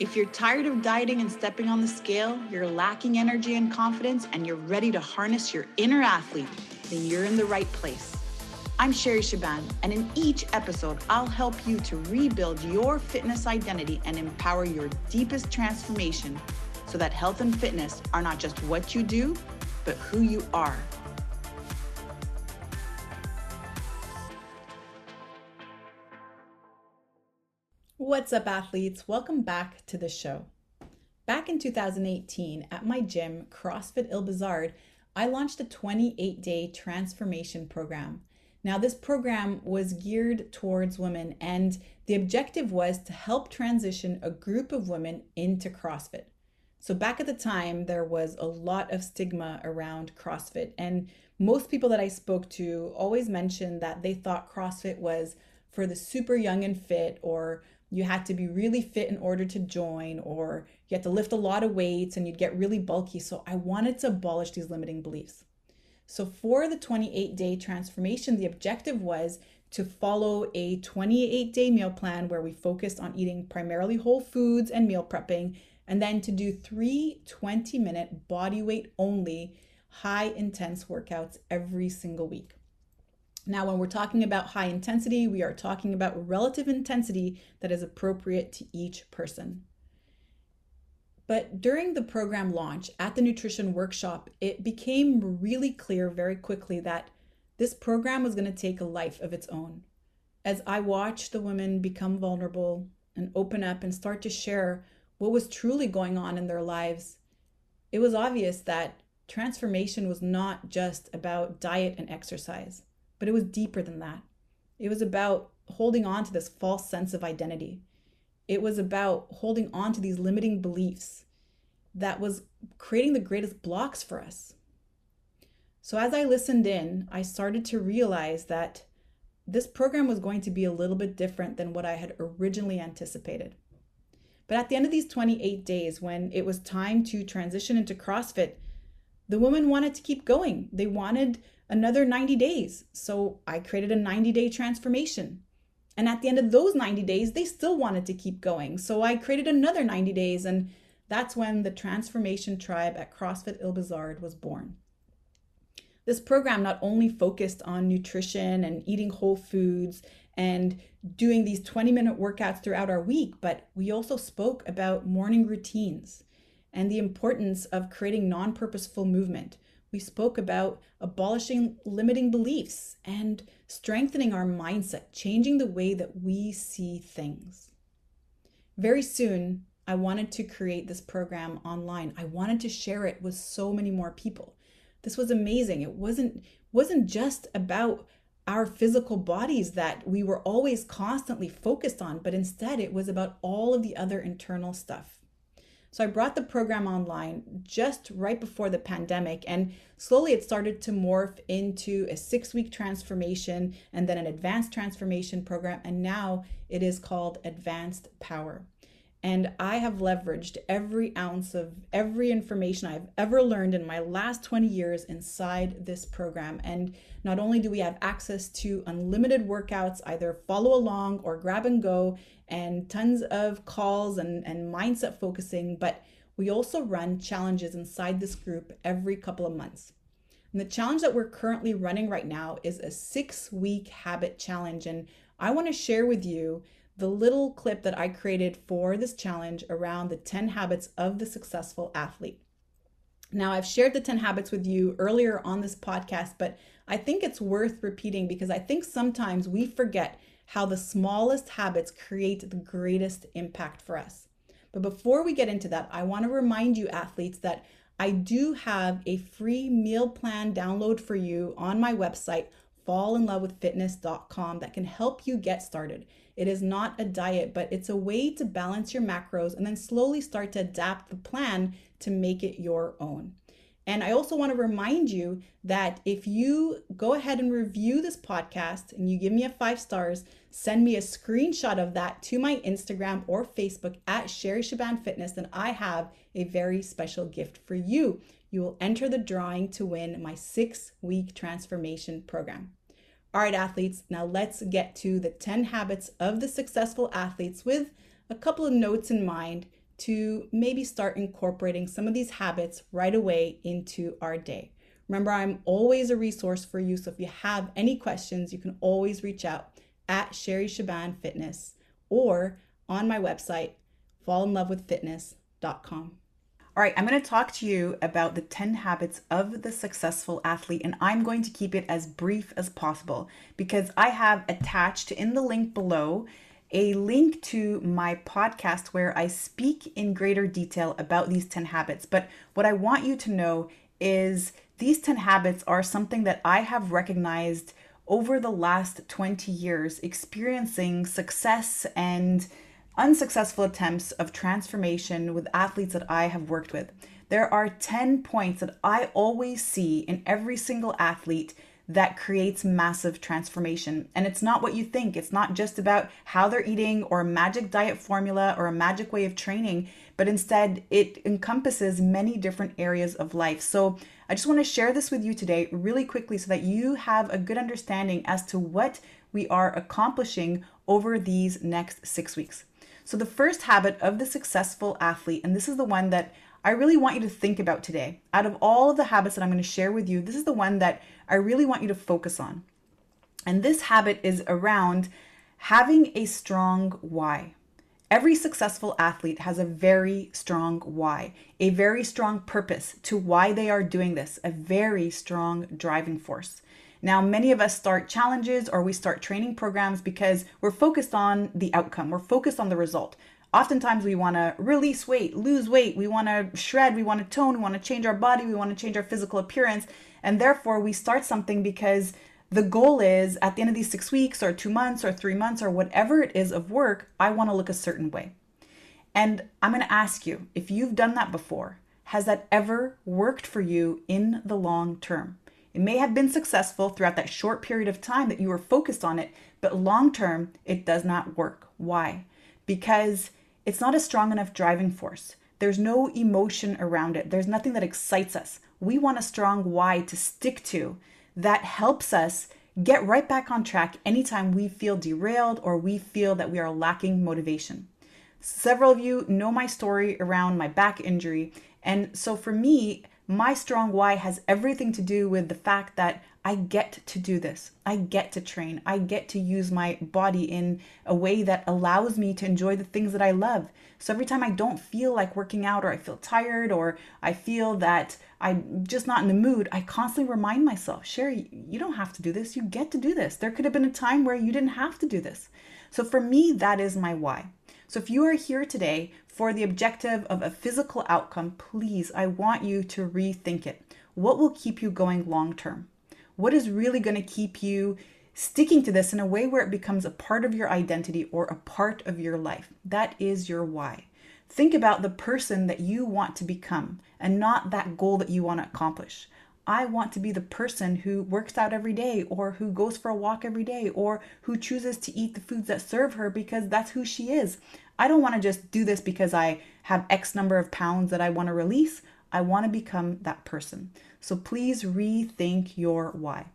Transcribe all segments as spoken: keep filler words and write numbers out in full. If you're tired of dieting and stepping on the scale, you're lacking energy and confidence, and you're ready to harness your inner athlete, then you're in the right place. I'm Sherry Shaban, and in each episode, I'll help you to rebuild your fitness identity and empower your deepest transformation so that health and fitness are not just what you do, but who you are. What's up, athletes? Welcome back to the show. Back in two thousand eighteen, at my gym, CrossFit Ile Bizard, I launched a twenty-eight day transformation program. Now, this program was geared towards women, and the objective was to help transition a group of women into CrossFit. So back at the time, there was a lot of stigma around CrossFit, and most people that I spoke to always mentioned that they thought CrossFit was for the super young and fit, or you had to be really fit in order to join, or you had to lift a lot of weights and you'd get really bulky. So I wanted to abolish these limiting beliefs. So for the twenty-eight day transformation, the objective was to follow a twenty-eight day meal plan where we focused on eating primarily whole foods and meal prepping, and then to do three twenty minute body weight only, high intense workouts every single week. Now, when we're talking about high intensity, we are talking about relative intensity that is appropriate to each person. But during the program launch at the nutrition workshop, it became really clear very quickly that this program was going to take a life of its own. As I watched the women become vulnerable and open up and start to share what was truly going on in their lives, it was obvious that transformation was not just about diet and exercise. But it was deeper than that. It was about holding on to this false sense of identity. It was about holding on to these limiting beliefs that was creating the greatest blocks for us. So as I listened in, I started to realize that this program was going to be a little bit different than what I had originally anticipated. But at the end of these twenty-eight days, when it was time to transition into CrossFit, the women wanted to keep going. They wanted another ninety days. So I created a ninety day transformation. And at the end of those ninety days, they still wanted to keep going. So I created another ninety days. And that's when the Transformation Tribe at CrossFit Ile Bizard was born. This program not only focused on nutrition and eating whole foods and doing these twenty minute workouts throughout our week, but we also spoke about morning routines and the importance of creating non-purposeful movement. We spoke about abolishing limiting beliefs and strengthening our mindset, changing the way that we see things. Very soon, I wanted to create this program online. I wanted to share it with so many more people. This was amazing. It wasn't, wasn't just about our physical bodies that we were always constantly focused on, but instead it was about all of the other internal stuff. So I brought the program online just right before the pandemic, and slowly it started to morph into a six-week transformation and then an advanced transformation program, and now it is called Advanced Power. And I have leveraged every ounce of every information I've ever learned in my last twenty years inside this program. And not only do we have access to unlimited workouts, either follow along or grab and go, and tons of calls and, and mindset focusing, but we also run challenges inside this group every couple of months. And the challenge that we're currently running right now is a six-week habit challenge. And I want to share with you the little clip that I created for this challenge around the ten habits of the successful athlete. Now, I've shared the ten habits with you earlier on this podcast, but I think it's worth repeating because I think sometimes we forget how the smallest habits create the greatest impact for us. But before we get into that, I want to remind you athletes that I do have a free meal plan download for you on my website, fall in love with fitness dot com, that can help you get started. It is not a diet, but it's a way to balance your macros and then slowly start to adapt the plan to make it your own. And I also want to remind you that if you go ahead and review this podcast and you give me a five stars, send me a screenshot of that to my Instagram or Facebook at Sherry Shaban Fitness, and I have a very special gift for you. You will enter the drawing to win my six-week transformation program. All right, athletes, now let's get to the ten habits of the successful athletes with a couple of notes in mind to maybe start incorporating some of these habits right away into our day. Remember, I'm always a resource for you, so if you have any questions, you can always reach out at Sherry Shaban Fitness or on my website, fall in love with fitness dot com. All right, I'm going to talk to you about the ten habits of the successful athlete, and I'm going to keep it as brief as possible because I have attached in the link below a link to my podcast where I speak in greater detail about these ten habits. But what I want you to know is these ten habits are something that I have recognized over the last twenty years, experiencing success and unsuccessful attempts of transformation with athletes that I have worked with. There are ten points that I always see in every single athlete that creates massive transformation. And it's not what you think. It's not just about how they're eating or a magic diet formula or a magic way of training, but instead it encompasses many different areas of life. So I just want to share this with you today really quickly so that you have a good understanding as to what we are accomplishing over these next six weeks. So the first habit of the successful athlete, and this is the one that I really want you to think about today. Out of all of the habits that I'm going to share with you, this is the one that I really want you to focus on. And this habit is around having a strong why. Every successful athlete has a very strong why, a very strong purpose to why they are doing this, a very strong driving force. Now, many of us start challenges or we start training programs because we're focused on the outcome. We're focused on the result. Oftentimes we want to release weight, lose weight, we want to shred, we want to tone, we want to change our body, we want to change our physical appearance, and therefore we start something because the goal is at the end of these six weeks or two months or three months or whatever it is of work, I want to look a certain way. And I'm going to ask you, if you've done that before, has that ever worked for you in the long term? It may have been successful throughout that short period of time that you were focused on it, but long term, it does not work. Why? Because it's not a strong enough driving force. There's no emotion around it. There's nothing that excites us. We want a strong why to stick to that helps us get right back on track anytime we feel derailed or we feel that we are lacking motivation. Several of you know my story around my back injury. And so for me, my strong why has everything to do with the fact that I get to do this. I get to train. I get to use my body in a way that allows me to enjoy the things that I love. So every time I don't feel like working out or I feel tired or I feel that I'm just not in the mood, I constantly remind myself, Sherry, you don't have to do this. You get to do this. There could have been a time where you didn't have to do this. So for me, that is my why. So if you are here today for the objective of a physical outcome, please, I want you to rethink it. What will keep you going long term? What is really going to keep you sticking to this in a way where it becomes a part of your identity or a part of your life? That is your why. Think about the person that you want to become and not that goal that you want to accomplish. I want to be the person who works out every day or who goes for a walk every day or who chooses to eat the foods that serve her because that's who she is. I don't want to just do this because I have X number of pounds that I want to release. I want to become that person. So please rethink your why.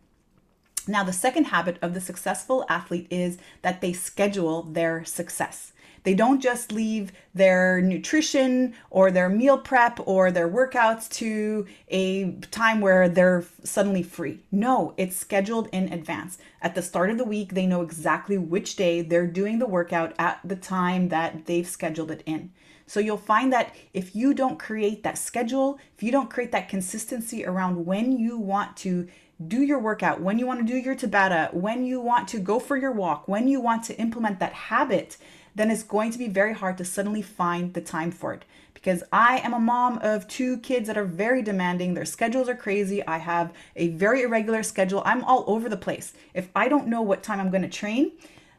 Now, the second habit of the successful athlete is that they schedule their success. They don't just leave their nutrition or their meal prep or their workouts to a time where they're suddenly free. No, it's scheduled in advance. At the start of the week, they know exactly which day they're doing the workout at the time that they've scheduled it in. So you'll find that if you don't create that schedule, if you don't create that consistency around when you want to do your workout, when you want to do your Tabata, when you want to go for your walk, when you want to implement that habit, then it's going to be very hard to suddenly find the time for it. Because I am a mom of two kids that are very demanding. Their schedules are crazy. I have a very irregular schedule. I'm all over the place. If I don't know what time I'm going to train,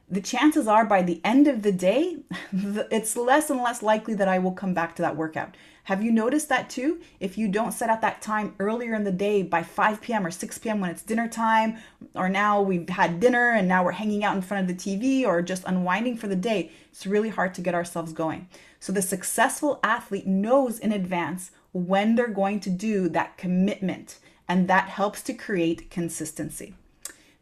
the chances are by the end of the day, it's less and less likely that I will come back to that workout. Have you noticed that too? If you don't set out that time earlier in the day by five p m or six p m when it's dinner time, or now we've had dinner and now we're hanging out in front of the T V or just unwinding for the day, it's really hard to get ourselves going. So the successful athlete knows in advance when they're going to do that commitment, and that helps to create consistency.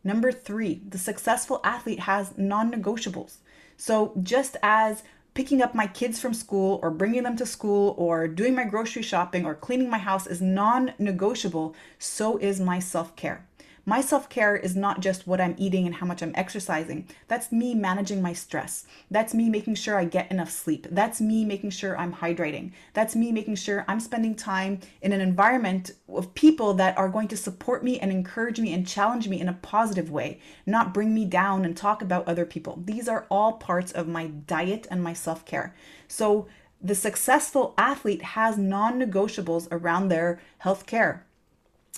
Number three, the successful athlete has non-negotiables. So just as picking up my kids from school or bringing them to school or doing my grocery shopping or cleaning my house is non-negotiable, so is my self-care. My self-care is not just what I'm eating and how much I'm exercising. That's me managing my stress. That's me making sure I get enough sleep. That's me making sure I'm hydrating. That's me making sure I'm spending time in an environment of people that are going to support me and encourage me and challenge me in a positive way, not bring me down and talk about other people. These are all parts of my diet and my self-care. So the successful athlete has non-negotiables around their health care.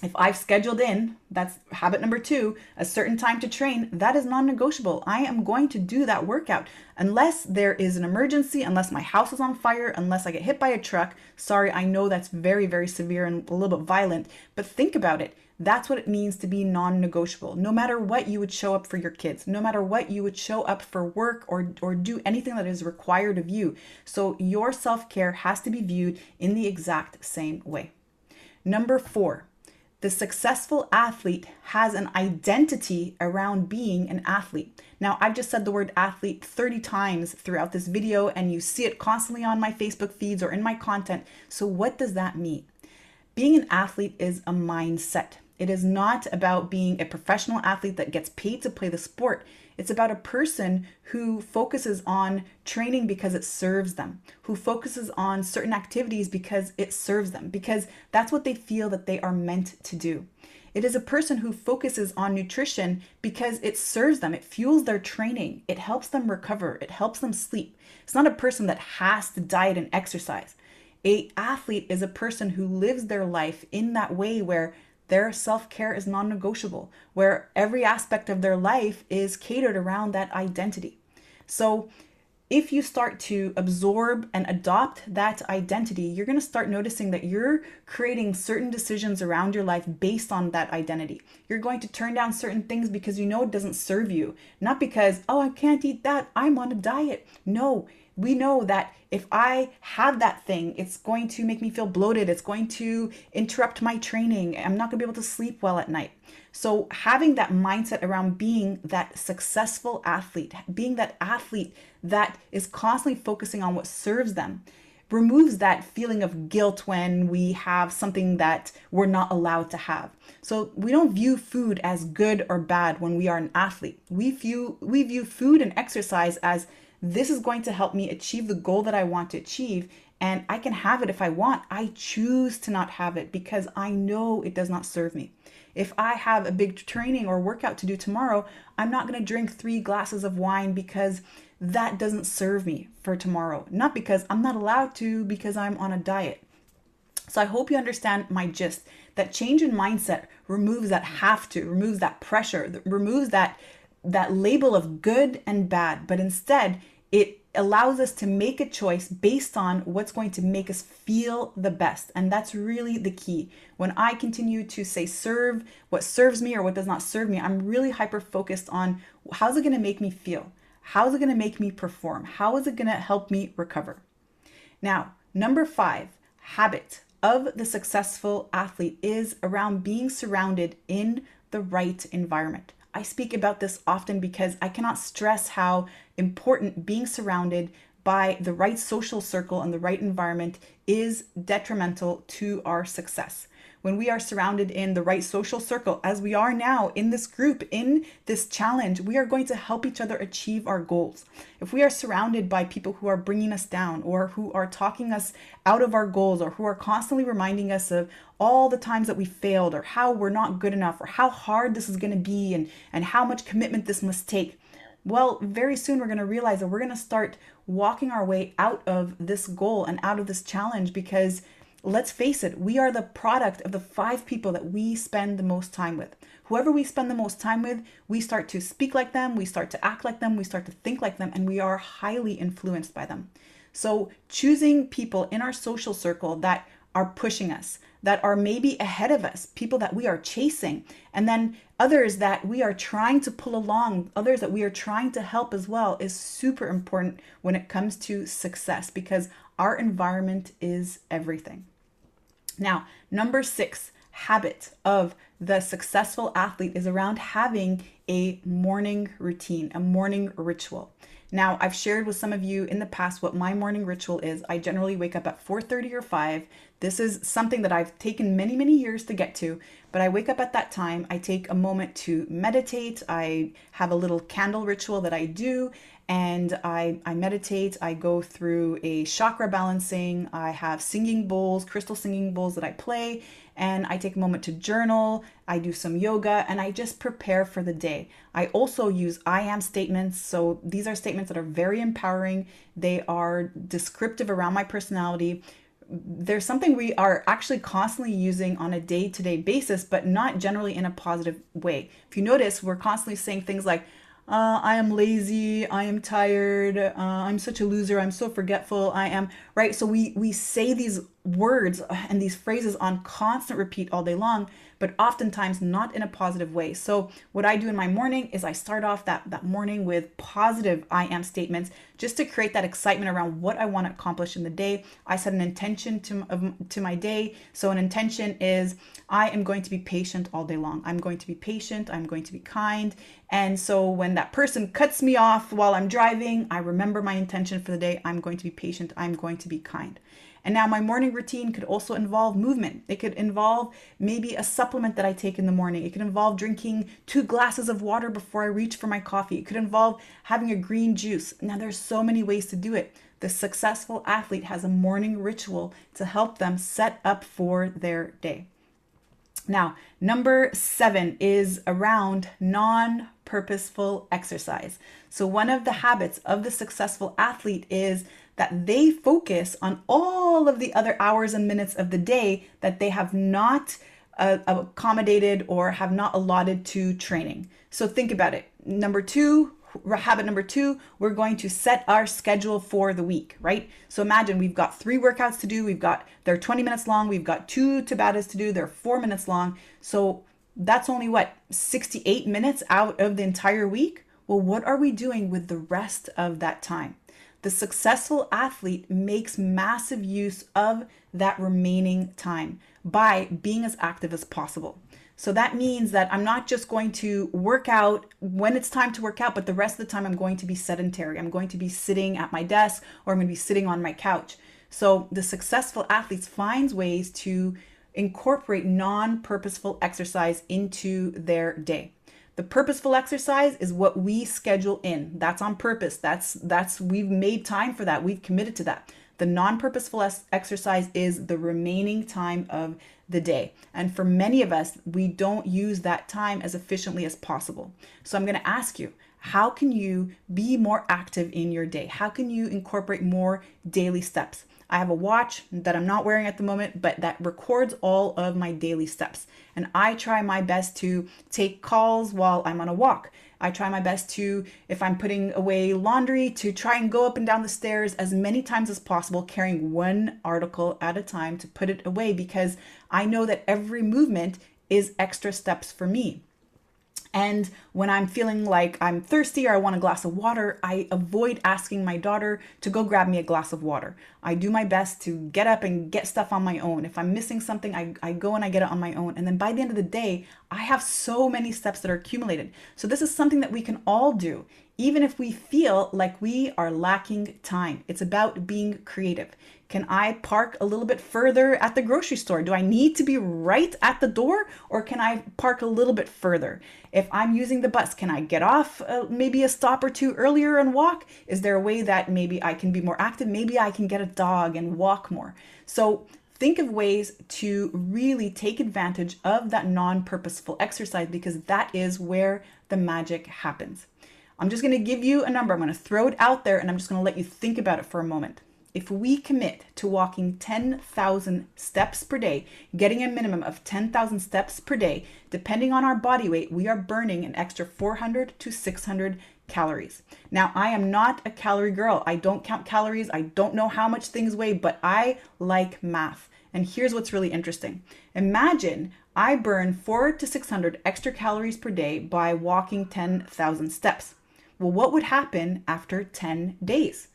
If I've scheduled in, that's habit number two, a certain time to train, that is non-negotiable. I am going to do that workout unless there is an emergency, unless my house is on fire, unless I get hit by a truck. Sorry, I know that's very, very severe and a little bit violent, but think about it. That's what it means to be non-negotiable. No matter what, you would show up for your kids. No matter what, you would show up for work or, or do anything that is required of you. So your self-care has to be viewed in the exact same way. Number four. The successful athlete has an identity around being an athlete. Now, I've just said the word athlete thirty times throughout this video, and you see it constantly on my Facebook feeds or in my content. So what does that mean? Being an athlete is a mindset. It is not about being a professional athlete that gets paid to play the sport. It's about a person who focuses on training because it serves them, who focuses on certain activities because it serves them, because that's what they feel that they are meant to do. It is a person who focuses on nutrition because it serves them, it fuels their training, it helps them recover, it helps them sleep. It's not a person that has to diet and exercise. An athlete is a person who lives their life in that way where their self-care is non-negotiable, where every aspect of their life is catered around that identity. So if you start to absorb and adopt that identity, you're going to start noticing that you're creating certain decisions around your life based on that identity. You're going to turn down certain things because you know it doesn't serve you, not because, oh, I can't eat that, I'm on a diet. No. We know that if I have that thing, it's going to make me feel bloated. It's going to interrupt my training. I'm not going to be able to sleep well at night. So having that mindset around being that successful athlete, being that athlete that is constantly focusing on what serves them, removes that feeling of guilt when we have something that we're not allowed to have. So we don't view food as good or bad when we are an athlete. We view, we view food and exercise as this is going to help me achieve the goal that I want to achieve, and I can have it if I want. I choose to not have it because I know it does not serve me. If I have a big training or workout to do tomorrow, I'm not going to drink three glasses of wine because that doesn't serve me for tomorrow. Not because I'm not allowed to, because I'm on a diet. So I hope you understand my gist. That change in mindset removes that have to, removes that pressure, removes that that label of good and bad, but instead it allows us to make a choice based on what's going to make us feel the best. And that's really the key. When I continue to say serve what serves me or what does not serve me, I'm really hyper focused on how's it going to make me feel? How's it going to make me perform? How is it going to help me recover? Now, number five, habit of the successful athlete is around being surrounded in the right environment. I speak about this often because I cannot stress how important being surrounded by the right social circle and the right environment is detrimental to our success. When we are surrounded in the right social circle, as we are now in this group, in this challenge, we are going to help each other achieve our goals. If we are surrounded by people who are bringing us down or who are talking us out of our goals or who are constantly reminding us of all the times that we failed or how we're not good enough or how hard this is going to be and, and how much commitment this must take, well, very soon we're going to realize that we're going to start walking our way out of this goal and out of this challenge because let's face it, we are the product of the five people that we spend the most time with. Whoever we spend the most time with, we start to speak like them, we start to act like them, we start to think like them, and we are highly influenced by them. So choosing people in our social circle that are pushing us, that are maybe ahead of us, people that we are chasing, and then others that we are trying to pull along, others that we are trying to help as well, is super important when it comes to success because our environment is everything. Now, number six, habit of the successful athlete is around having a morning routine, a morning ritual. Now, I've shared with some of you in the past what my morning ritual is. I generally wake up at four thirty or five. This is something that I've taken many, many years to get to, but I wake up at that time. I take a moment to meditate. I have a little candle ritual that I do, and I, I meditate. I go through a chakra balancing. I have singing bowls, crystal singing bowls that I play, and I take a moment to journal. I do some yoga, and I just prepare for the day. I also use I am statements. So these are statements that are very empowering. They are descriptive around my personality. There's something we are actually constantly using on a day-to-day basis, but not generally in a positive way. If you notice, we're constantly saying things like, uh, I am lazy, I am tired, uh, I'm such a loser, I'm so forgetful, I am, right? So we, we say these words and these phrases on constant repeat all day long, but oftentimes not in a positive way. So what I do in my morning is I start off that, that morning with positive I am statements, just to create that excitement around what I want to accomplish in the day. I set an intention to, to my day. So an intention is, I am going to be patient all day long. I'm going to be patient. I'm going to be kind. And so when that person cuts me off while I'm driving, I remember my intention for the day. I'm going to be patient. I'm going to be kind. And now my morning routine could also involve movement. It could involve maybe a supplement that I take in the morning. It could involve drinking two glasses of water before I reach for my coffee. It could involve having a green juice. Now there's so many ways to do it. The successful athlete has a morning ritual to help them set up for their day. Now, number seven is around non-purposeful exercise. So one of the habits of the successful athlete is that they focus on all of the other hours and minutes of the day that they have not uh, accommodated or have not allotted to training. So think about it. Number two, habit number two, we're going to set our schedule for the week, right? So imagine we've got three workouts to do. We've got, they're twenty minutes long. We've got two Tabatas to do. They're four minutes long. So that's only what, sixty-eight minutes out of the entire week? Well, what are we doing with the rest of that time? The successful athlete makes massive use of that remaining time by being as active as possible. So that means that I'm not just going to work out when it's time to work out, but the rest of the time I'm going to be sedentary. I'm going to be sitting at my desk, or I'm going to be sitting on my couch. So the successful athlete finds ways to incorporate non-purposeful exercise into their day. The purposeful exercise is what we schedule in. That's on purpose. That's, that's, we've made time for that. We've committed to that. The non-purposeful exercise is the remaining time of the day. And for many of us, we don't use that time as efficiently as possible. So I'm going to ask you, how can you be more active in your day? How can you incorporate more daily steps? I have a watch that I'm not wearing at the moment, but that records all of my daily steps. And I try my best to take calls while I'm on a walk. I try my best to, if I'm putting away laundry, to try and go up and down the stairs as many times as possible, carrying one article at a time to put it away, because I know that every movement is extra steps for me. And when I'm feeling like I'm thirsty or I want a glass of water, I avoid asking my daughter to go grab me a glass of water. I do my best to get up and get stuff on my own. If I'm missing something, I, I go and I get it on my own. And then by the end of the day, I have so many steps that are accumulated. So this is something that we can all do, even if we feel like we are lacking time. It's about being creative. Can I park a little bit further at the grocery store? Do I need to be right at the door, or can I park a little bit further? If I'm using the bus, can I get off uh, maybe a stop or two earlier and walk? Is there a way that maybe I can be more active? Maybe I can get a dog and walk more. So think of ways to really take advantage of that non-purposeful exercise, because that is where the magic happens. I'm just going to give you a number. I'm going to throw it out there, and I'm just going to let you think about it for a moment. If we commit to walking ten thousand steps per day, getting a minimum of ten thousand steps per day, depending on our body weight, we are burning an extra four hundred to six hundred calories. Now, I am not a calorie girl. I don't count calories. I don't know how much things weigh, but I like math. And here's what's really interesting. Imagine I burn four hundred to six hundred extra calories per day by walking ten thousand steps. Well, what would happen after ten days?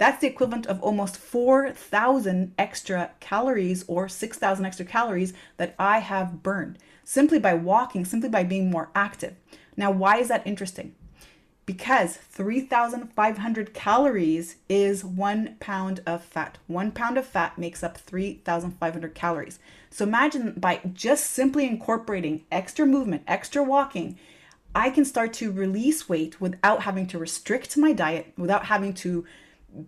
That's the equivalent of almost four thousand extra calories or six thousand extra calories that I have burned simply by walking, simply by being more active. Now, why is that interesting? Because three thousand five hundred calories is one pound of fat. One pound of fat makes up three thousand five hundred calories. So imagine by just simply incorporating extra movement, extra walking, I can start to release weight without having to restrict my diet, without having to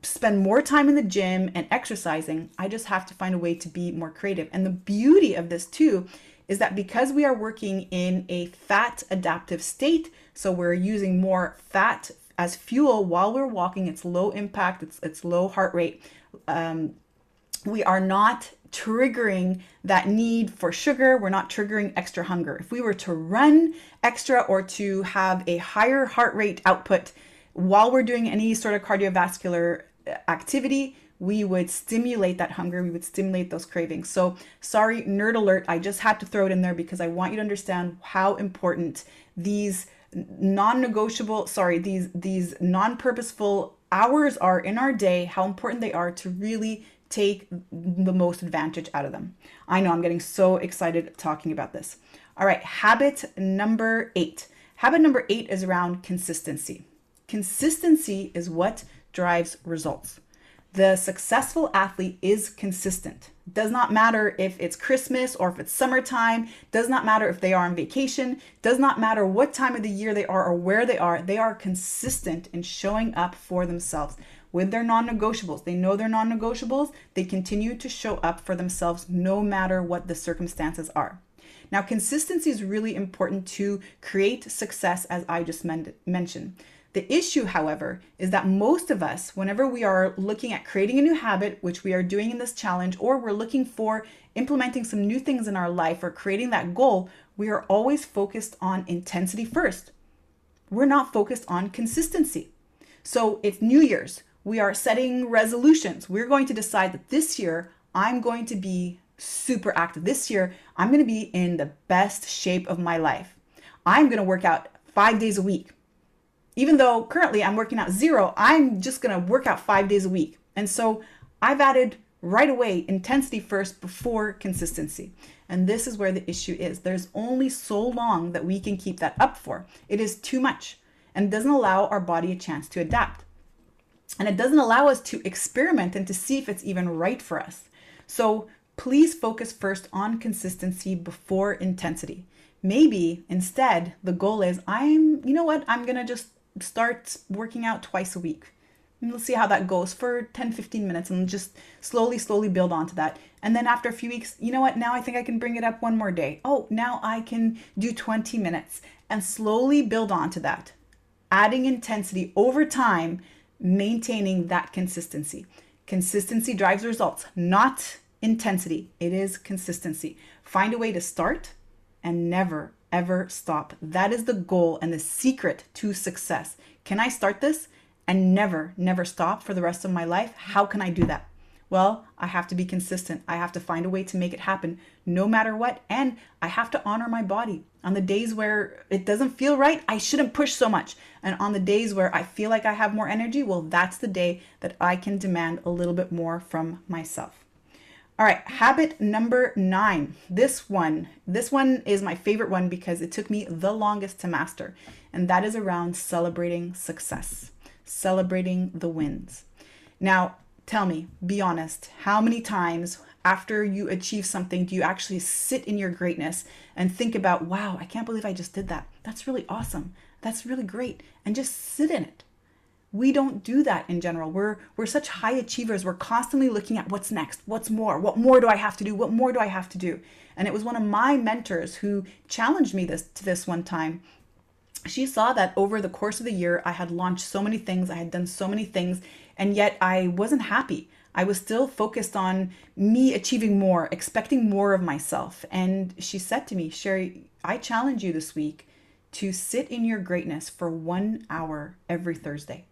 spend more time in the gym and exercising. I just have to find a way to be more creative. And the beauty of this too is that because we are working in a fat adaptive state, so we're using more fat as fuel while we're walking, it's low impact, it's, it's low heart rate. Um, we are not triggering that need for sugar. We're not triggering extra hunger. If we were to run extra or to have a higher heart rate output while we're doing any sort of cardiovascular activity, we would stimulate that hunger. We would stimulate those cravings. So sorry, nerd alert, I just had to throw it in there because I want you to understand how important these non-negotiable, sorry, these, these non-purposeful hours are in our day, how important they are to really take the most advantage out of them. I know I'm getting so excited talking about this. All right, habit number eight. Habit number eight is around consistency. Consistency is what drives results. The successful athlete is consistent. Does not matter if it's Christmas or if it's summertime, does not matter if they are on vacation, does not matter what time of the year they are or where they are, they are consistent in showing up for themselves with their non-negotiables. They know their non-negotiables, they continue to show up for themselves no matter what the circumstances are. Now, consistency is really important to create success, as I just mentioned. The issue, however, is that most of us, whenever we are looking at creating a new habit, which we are doing in this challenge, or we're looking for implementing some new things in our life or creating that goal, we are always focused on intensity first. We're not focused on consistency. So it's New Year's. We are setting resolutions. We're going to decide that this year I'm going to be super active. This year I'm going to be in the best shape of my life. I'm going to work out five days a week. Even though currently I'm working out zero, I'm just gonna work out five days a week. And so I've added right away intensity first before consistency. And this is where the issue is. There's only so long that we can keep that up for. It is too much and doesn't allow our body a chance to adapt. And it doesn't allow us to experiment and to see if it's even right for us. So please focus first on consistency before intensity. Maybe instead the goal is I'm, you know what, I'm gonna just start working out twice a week. And we'll see how that goes for ten, fifteen minutes and just slowly, slowly build onto that. And then after a few weeks, you know what, now I think I can bring it up one more day. Oh, now I can do twenty minutes and slowly build onto that. Adding intensity over time, maintaining that consistency. Consistency drives results, not intensity. It is consistency. Find a way to start and never, ever stop. That is the goal and the secret to success. Can I start this and never, never stop for the rest of my life? How can I do that? Well, I have to be consistent. I have to find a way to make it happen no matter what. And I have to honor my body. On the days where it doesn't feel right, I shouldn't push so much. And on the days where I feel like I have more energy, well, that's the day that I can demand a little bit more from myself. All right, habit number nine. This one, this one is my favorite one because it took me the longest to master, and that is around celebrating success, celebrating the wins. Now, tell me, be honest, how many times after you achieve something do you actually sit in your greatness and think about, wow, I can't believe I just did that. That's really awesome. That's really great. And just sit in it. We don't do that in general. We're, we're such high achievers. We're constantly looking at what's next, what's more, what more do I have to do? What more do I have to do? And it was one of my mentors who challenged me this, to this one time. She saw that over the course of the year, I had launched so many things. I had done so many things, and yet I wasn't happy. I was still focused on me achieving more, expecting more of myself. And she said to me, Sherry, I challenge you this week to sit in your greatness for one hour every Thursday.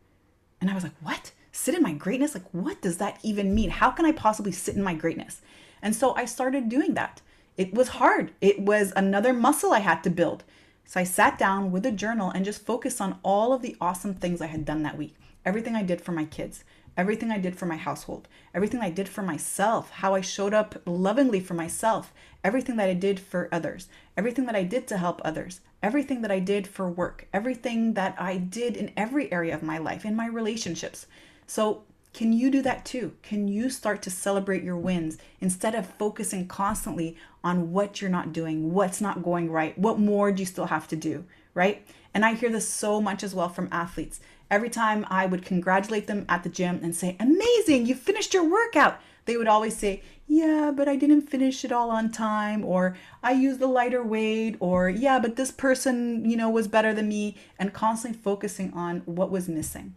And I was like, what? Sit in my greatness? Like, what does that even mean? How can I possibly sit in my greatness? And so I started doing that. It was hard. It was another muscle I had to build. So I sat down with a journal and just focused on all of the awesome things I had done that week. Everything I did for my kids, everything I did for my household, everything I did for myself, how I showed up lovingly for myself, everything that I did for others, everything that I did to help others, everything that I did for work, everything that I did in every area of my life, in my relationships. So can you do that too? Can you start to celebrate your wins instead of focusing constantly on what you're not doing, what's not going right, what more do you still have to do, right? And I hear this so much as well from athletes. Every time I would congratulate them at the gym and say, amazing, you finished your workout, they would always say, yeah, but I didn't finish it all on time, or I used a lighter weight, or yeah, but this person, you know, was better than me, and constantly focusing on what was missing.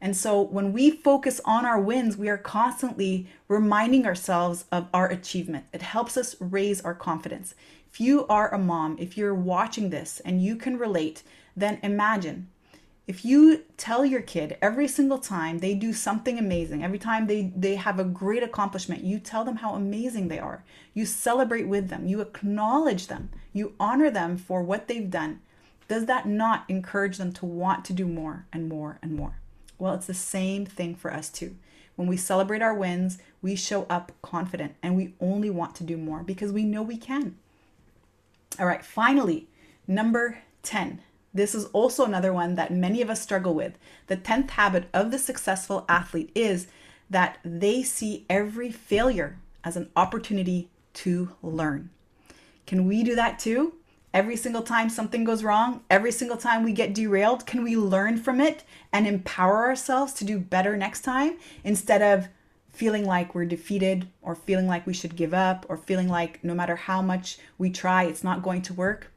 And so when we focus on our wins, we are constantly reminding ourselves of our achievement. It helps us raise our confidence. If you are a mom, if you're watching this and you can relate, then imagine if you tell your kid every single time they do something amazing, every time they, they have a great accomplishment, you tell them how amazing they are. You celebrate with them. You acknowledge them. You honor them for what they've done. Does that not encourage them to want to do more and more and more? Well, it's the same thing for us too. When we celebrate our wins, we show up confident and we only want to do more because we know we can. All right, finally, number ten. This is also another one that many of us struggle with. The tenth habit of the successful athlete is that they see every failure as an opportunity to learn. Can we do that too? Every single time something goes wrong, every single time we get derailed, can we learn from it and empower ourselves to do better next time instead of feeling like we're defeated or feeling like we should give up or feeling like no matter how much we try, it's not going to work?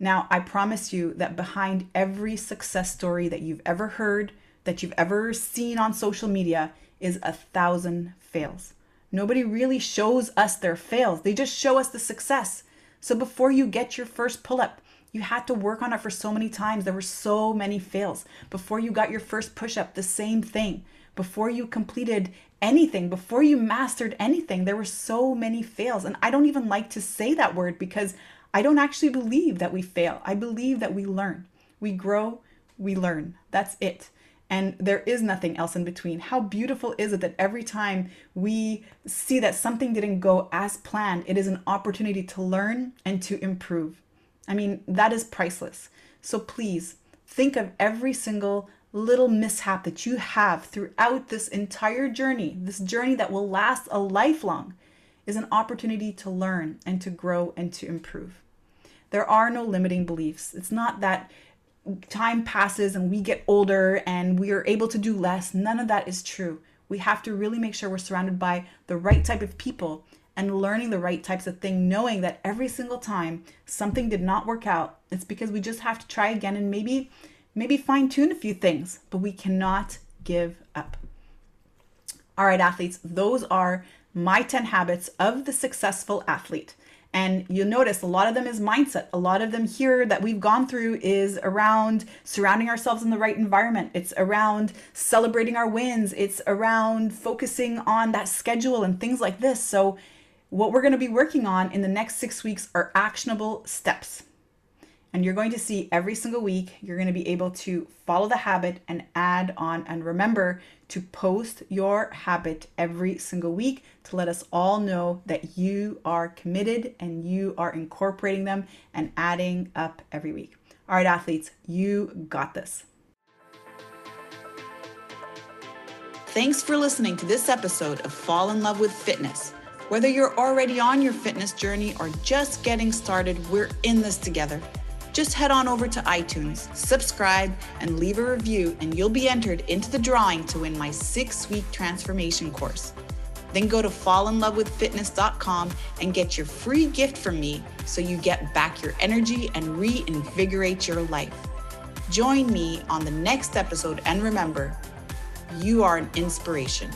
Now, I promise you that behind every success story that you've ever heard, that you've ever seen on social media, is a thousand fails. Nobody really shows us their fails. They just show us the success. So before you get your first pull-up, you had to work on it for so many times. There were so many fails. Before you got your first push-up, the same thing. Before you completed anything, before you mastered anything, there were so many fails. And I don't even like to say that word because I don't actually believe that we fail. I believe that we learn. We grow, we learn. That's it. And there is nothing else in between. How beautiful is it that every time we see that something didn't go as planned, it is an opportunity to learn and to improve. I mean, that is priceless. So please think of every single little mishap that you have throughout this entire journey, this journey that will last a lifelong, is an opportunity to learn and to grow and to improve. There are no limiting beliefs. It's not that time passes and we get older and we are able to do less. None of that is true. We have to really make sure we're surrounded by the right type of people and learning the right types of things, knowing that every single time something did not work out, it's because we just have to try again and maybe, maybe fine tune a few things, but we cannot give up. All right, athletes, those are my ten habits of the successful athlete. And you'll notice a lot of them is mindset. A lot of them here that we've gone through is around surrounding ourselves in the right environment. It's around celebrating our wins. It's around focusing on that schedule and things like this. So what we're going to be working on in the next six weeks are actionable steps. And you're going to see every single week, you're going to be able to follow the habit and add on. And remember to post your habit every single week to let us all know that you are committed and you are incorporating them and adding up every week. All right, athletes, you got this. Thanks for listening to this episode of Fall in Love with Fitness. Whether you're already on your fitness journey or just getting started, we're in this together. Just head on over to iTunes, subscribe, and leave a review, and you'll be entered into the drawing to win my six-week transformation course. Then go to fall in love with fitness dot com and get your free gift from me so you get back your energy and reinvigorate your life. Join me on the next episode, and remember, you are an inspiration.